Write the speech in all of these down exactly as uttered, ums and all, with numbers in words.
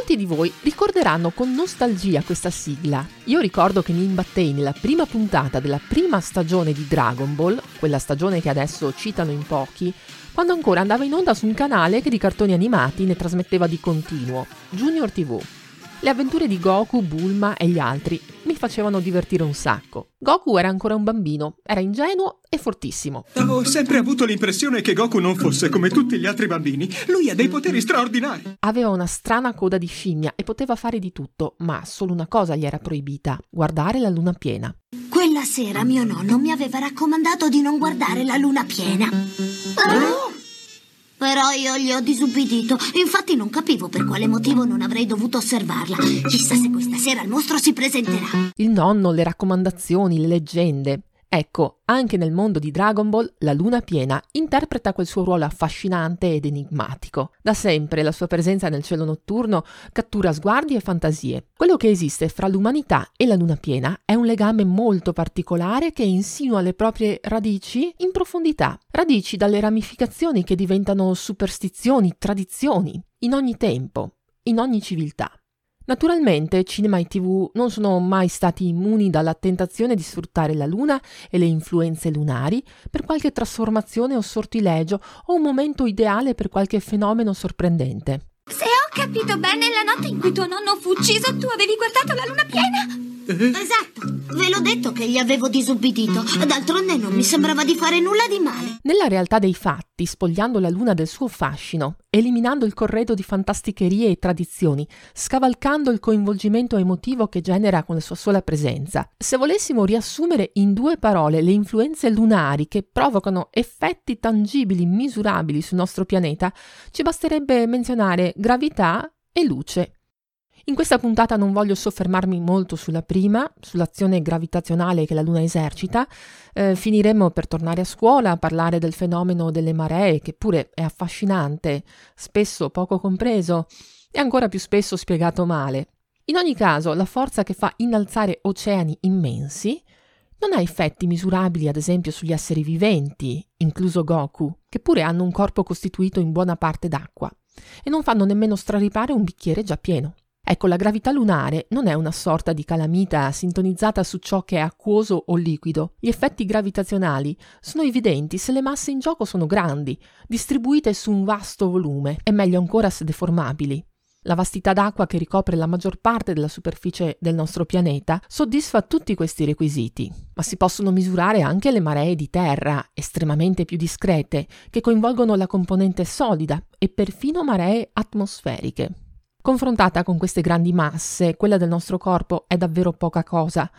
Molti di voi ricorderanno con nostalgia questa sigla. Io ricordo che mi imbattei nella prima puntata della prima stagione di Dragon Ball, quella stagione che adesso citano in pochi, quando ancora andava in onda su un canale che di cartoni animati ne trasmetteva di continuo, Junior tivù. Le avventure di Goku, Bulma e gli altri mi facevano divertire un sacco. Goku era ancora un bambino, era ingenuo e fortissimo. Ho sempre avuto l'impressione che Goku non fosse come tutti gli altri bambini. Lui ha dei poteri straordinari. Aveva una strana coda di scimmia e poteva fare di tutto, ma solo una cosa gli era proibita: guardare la luna piena. Quella sera mio nonno mi aveva raccomandato di non guardare la luna piena. Ah! Però io gli ho disubbidito, infatti non capivo per quale motivo non avrei dovuto osservarla. Chissà se questa sera il mostro si presenterà. Il nonno, le raccomandazioni, le leggende. Ecco, anche nel mondo di Dragon Ball, la luna piena interpreta quel suo ruolo affascinante ed enigmatico. Da sempre la sua presenza nel cielo notturno cattura sguardi e fantasie. Quello che esiste fra l'umanità e la luna piena è un legame molto particolare che insinua le proprie radici in profondità. Radici dalle ramificazioni che diventano superstizioni, tradizioni, in ogni tempo, in ogni civiltà. Naturalmente cinema e tivù non sono mai stati immuni dalla tentazione di sfruttare la luna e le influenze lunari per qualche trasformazione o sortilegio o un momento ideale per qualche fenomeno sorprendente. Se ho capito bene, la notte in cui tuo nonno fu ucciso tu avevi guardato la luna piena? Eh? Esatto, ve l'ho detto che gli avevo disubbidito, d'altronde non mi sembrava di fare nulla di male. Nella realtà dei fatti, spogliando la luna del suo fascino, eliminando il corredo di fantasticherie e tradizioni, scavalcando il coinvolgimento emotivo che genera con la sua sola presenza. Se volessimo riassumere in due parole le influenze lunari che provocano effetti tangibili, misurabili sul nostro pianeta, ci basterebbe menzionare gravità e luce. In questa puntata non voglio soffermarmi molto sulla prima, sull'azione gravitazionale che la Luna esercita. Eh, finiremo per tornare a scuola a parlare del fenomeno delle maree, che pure è affascinante, spesso poco compreso e ancora più spesso spiegato male. In ogni caso, la forza che fa innalzare oceani immensi non ha effetti misurabili, ad esempio, sugli esseri viventi, incluso Goku, che pure hanno un corpo costituito in buona parte d'acqua, e non fanno nemmeno straripare un bicchiere già pieno. Ecco, la gravità lunare non è una sorta di calamita sintonizzata su ciò che è acquoso o liquido. Gli effetti gravitazionali sono evidenti se le masse in gioco sono grandi, distribuite su un vasto volume, e meglio ancora se deformabili. La vastità d'acqua che ricopre la maggior parte della superficie del nostro pianeta soddisfa tutti questi requisiti, ma si possono misurare anche le maree di terra, estremamente più discrete, che coinvolgono la componente solida e perfino maree atmosferiche. Confrontata con queste grandi masse, quella del nostro corpo è davvero poca cosa.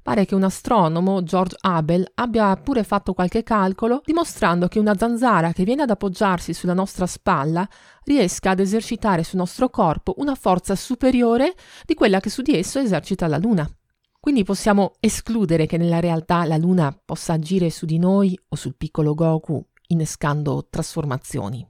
Pare che un astronomo, George Abel, abbia pure fatto qualche calcolo dimostrando che una zanzara che viene ad appoggiarsi sulla nostra spalla riesca ad esercitare sul nostro corpo una forza superiore di quella che su di esso esercita la Luna. Quindi possiamo escludere che nella realtà la Luna possa agire su di noi o sul piccolo Goku, innescando trasformazioni.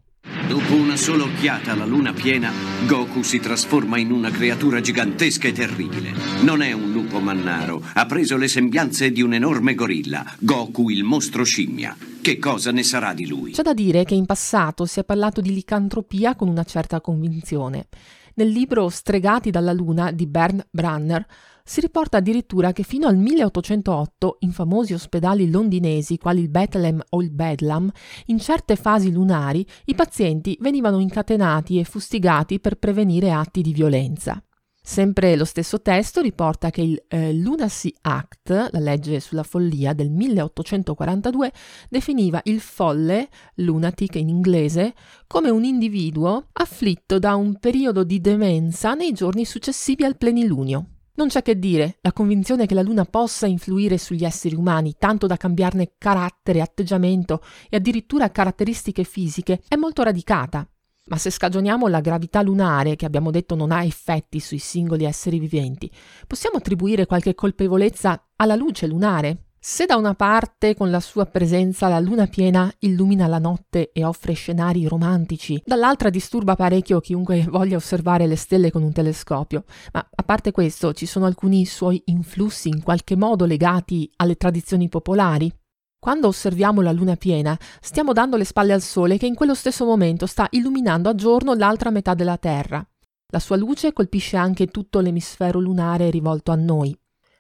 Dopo una sola occhiata alla luna piena, Goku si trasforma in una creatura gigantesca e terribile. Non è un lupo mannaro, ha preso le sembianze di un enorme gorilla, Goku il mostro scimmia. Che cosa ne sarà di lui? C'è da dire che in passato si è parlato di licantropia con una certa convinzione. Nel libro Stregati dalla luna di Bernd Brunner si riporta addirittura che fino al milleottocentootto in famosi ospedali londinesi quali il Bethlehem o il Bedlam, in certe fasi lunari i pazienti venivano incatenati e fustigati per prevenire atti di violenza. Sempre lo stesso testo riporta che il eh, Lunacy Act, la legge sulla follia del milleottocentoquarantadue, definiva il folle, lunatic in inglese, come un individuo afflitto da un periodo di demenza nei giorni successivi al plenilunio. Non c'è che dire, la convinzione che la Luna possa influire sugli esseri umani, tanto da cambiarne carattere, atteggiamento e addirittura caratteristiche fisiche, è molto radicata. Ma se scagioniamo la gravità lunare, che abbiamo detto non ha effetti sui singoli esseri viventi, possiamo attribuire qualche colpevolezza alla luce lunare? Se da una parte con la sua presenza la luna piena illumina la notte e offre scenari romantici, dall'altra disturba parecchio chiunque voglia osservare le stelle con un telescopio, ma a parte questo ci sono alcuni suoi influssi in qualche modo legati alle tradizioni popolari? Quando osserviamo la luna piena, stiamo dando le spalle al sole che in quello stesso momento sta illuminando a giorno l'altra metà della Terra. La sua luce colpisce anche tutto l'emisfero lunare rivolto a noi.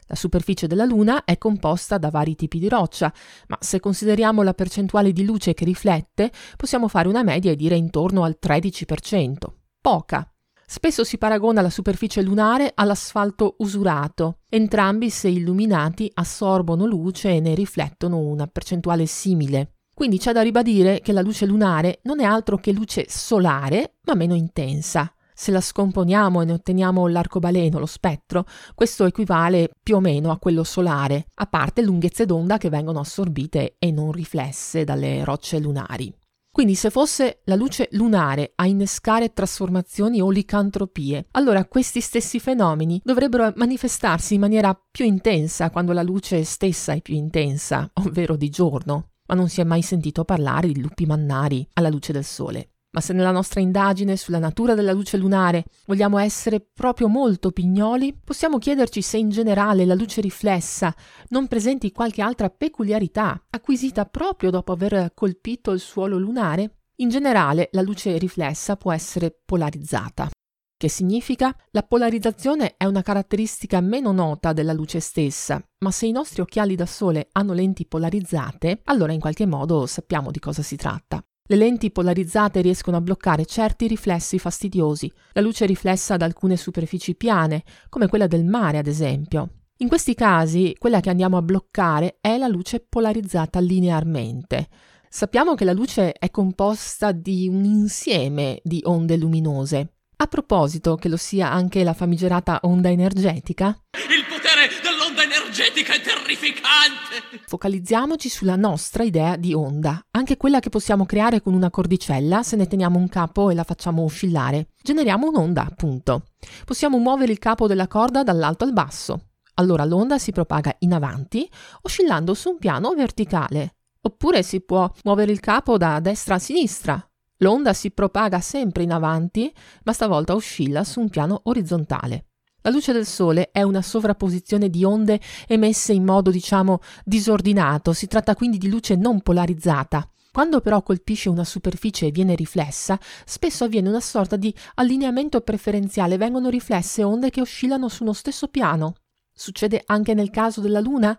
La superficie della Luna è composta da vari tipi di roccia, ma se consideriamo la percentuale di luce che riflette, possiamo fare una media e dire intorno al tredici per cento. Poca. Spesso si paragona la superficie lunare all'asfalto usurato. Entrambi, se illuminati, assorbono luce e ne riflettono una percentuale simile. Quindi c'è da ribadire che la luce lunare non è altro che luce solare, ma meno intensa. Se la scomponiamo e ne otteniamo l'arcobaleno, lo spettro, questo equivale più o meno a quello solare, a parte lunghezze d'onda che vengono assorbite e non riflesse dalle rocce lunari. Quindi se fosse la luce lunare a innescare trasformazioni o licantropie, allora questi stessi fenomeni dovrebbero manifestarsi in maniera più intensa quando la luce stessa è più intensa, ovvero di giorno. Ma non si è mai sentito parlare di lupi mannari alla luce del sole. Ma se nella nostra indagine sulla natura della luce lunare vogliamo essere proprio molto pignoli, possiamo chiederci se in generale la luce riflessa non presenti qualche altra peculiarità acquisita proprio dopo aver colpito il suolo lunare. In generale, la luce riflessa può essere polarizzata. Che significa? La polarizzazione è una caratteristica meno nota della luce stessa, ma se i nostri occhiali da sole hanno lenti polarizzate, allora in qualche modo sappiamo di cosa si tratta. Le lenti polarizzate riescono a bloccare certi riflessi fastidiosi, la luce riflessa da alcune superfici piane, come quella del mare ad esempio. In questi casi, quella che andiamo a bloccare è la luce polarizzata linearmente. Sappiamo che la luce è composta di un insieme di onde luminose. A proposito, che lo sia anche la famigerata onda energetica. Il potere dell'onda energetica è terrificante! Focalizziamoci sulla nostra idea di onda, anche quella che possiamo creare con una cordicella se ne teniamo un capo e la facciamo oscillare. Generiamo un'onda, appunto. Possiamo muovere il capo della corda dall'alto al basso. Allora l'onda si propaga in avanti, oscillando su un piano verticale. Oppure si può muovere il capo da destra a sinistra. L'onda si propaga sempre in avanti, ma stavolta oscilla su un piano orizzontale. La luce del sole è una sovrapposizione di onde emesse in modo, diciamo, disordinato, si tratta quindi di luce non polarizzata. Quando però colpisce una superficie e viene riflessa, spesso avviene una sorta di allineamento preferenziale, vengono riflesse onde che oscillano su uno stesso piano. Succede anche nel caso della Luna?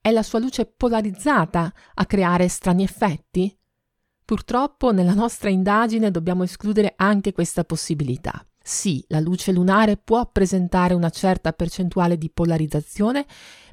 È la sua luce polarizzata a creare strani effetti? Purtroppo nella nostra indagine dobbiamo escludere anche questa possibilità. Sì, la luce lunare può presentare una certa percentuale di polarizzazione,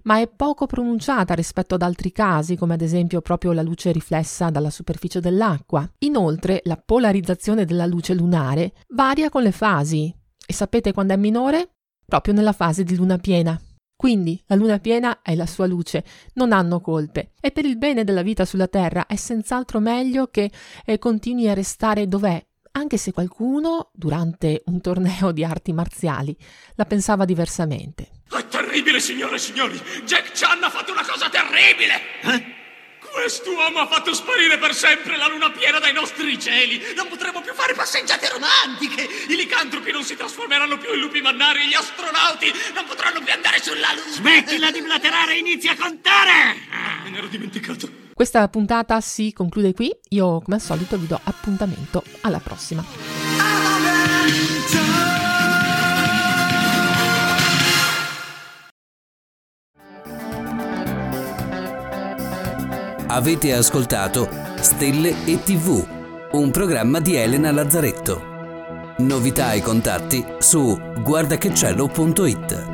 ma è poco pronunciata rispetto ad altri casi, come ad esempio proprio la luce riflessa dalla superficie dell'acqua. Inoltre, la polarizzazione della luce lunare varia con le fasi. E sapete quando è minore? Proprio nella fase di luna piena. Quindi la luna piena e la sua luce non hanno colpe e per il bene della vita sulla Terra è senz'altro meglio che eh, continui a restare dov'è, anche se qualcuno, durante un torneo di arti marziali, la pensava diversamente. È terribile, signore e signori! Jack Chan ha fatto una cosa terribile! Eh? Quest'uomo ha fatto sparire per sempre la luna piena dai nostri cieli! Non potremo più fare passeggiate romantiche! I licantropi non si trasformeranno più in lupi mannari, gli astronauti non potranno più andare sulla luna! Smettila di blaterare e inizia a contare! Me ne ero dimenticato. Questa puntata si conclude qui. Io, come al solito, vi do appuntamento alla prossima. Avete ascoltato Stelle e tivù, un programma di Elena Lazzaretto. Novità e contatti su guarda che cielo punto it.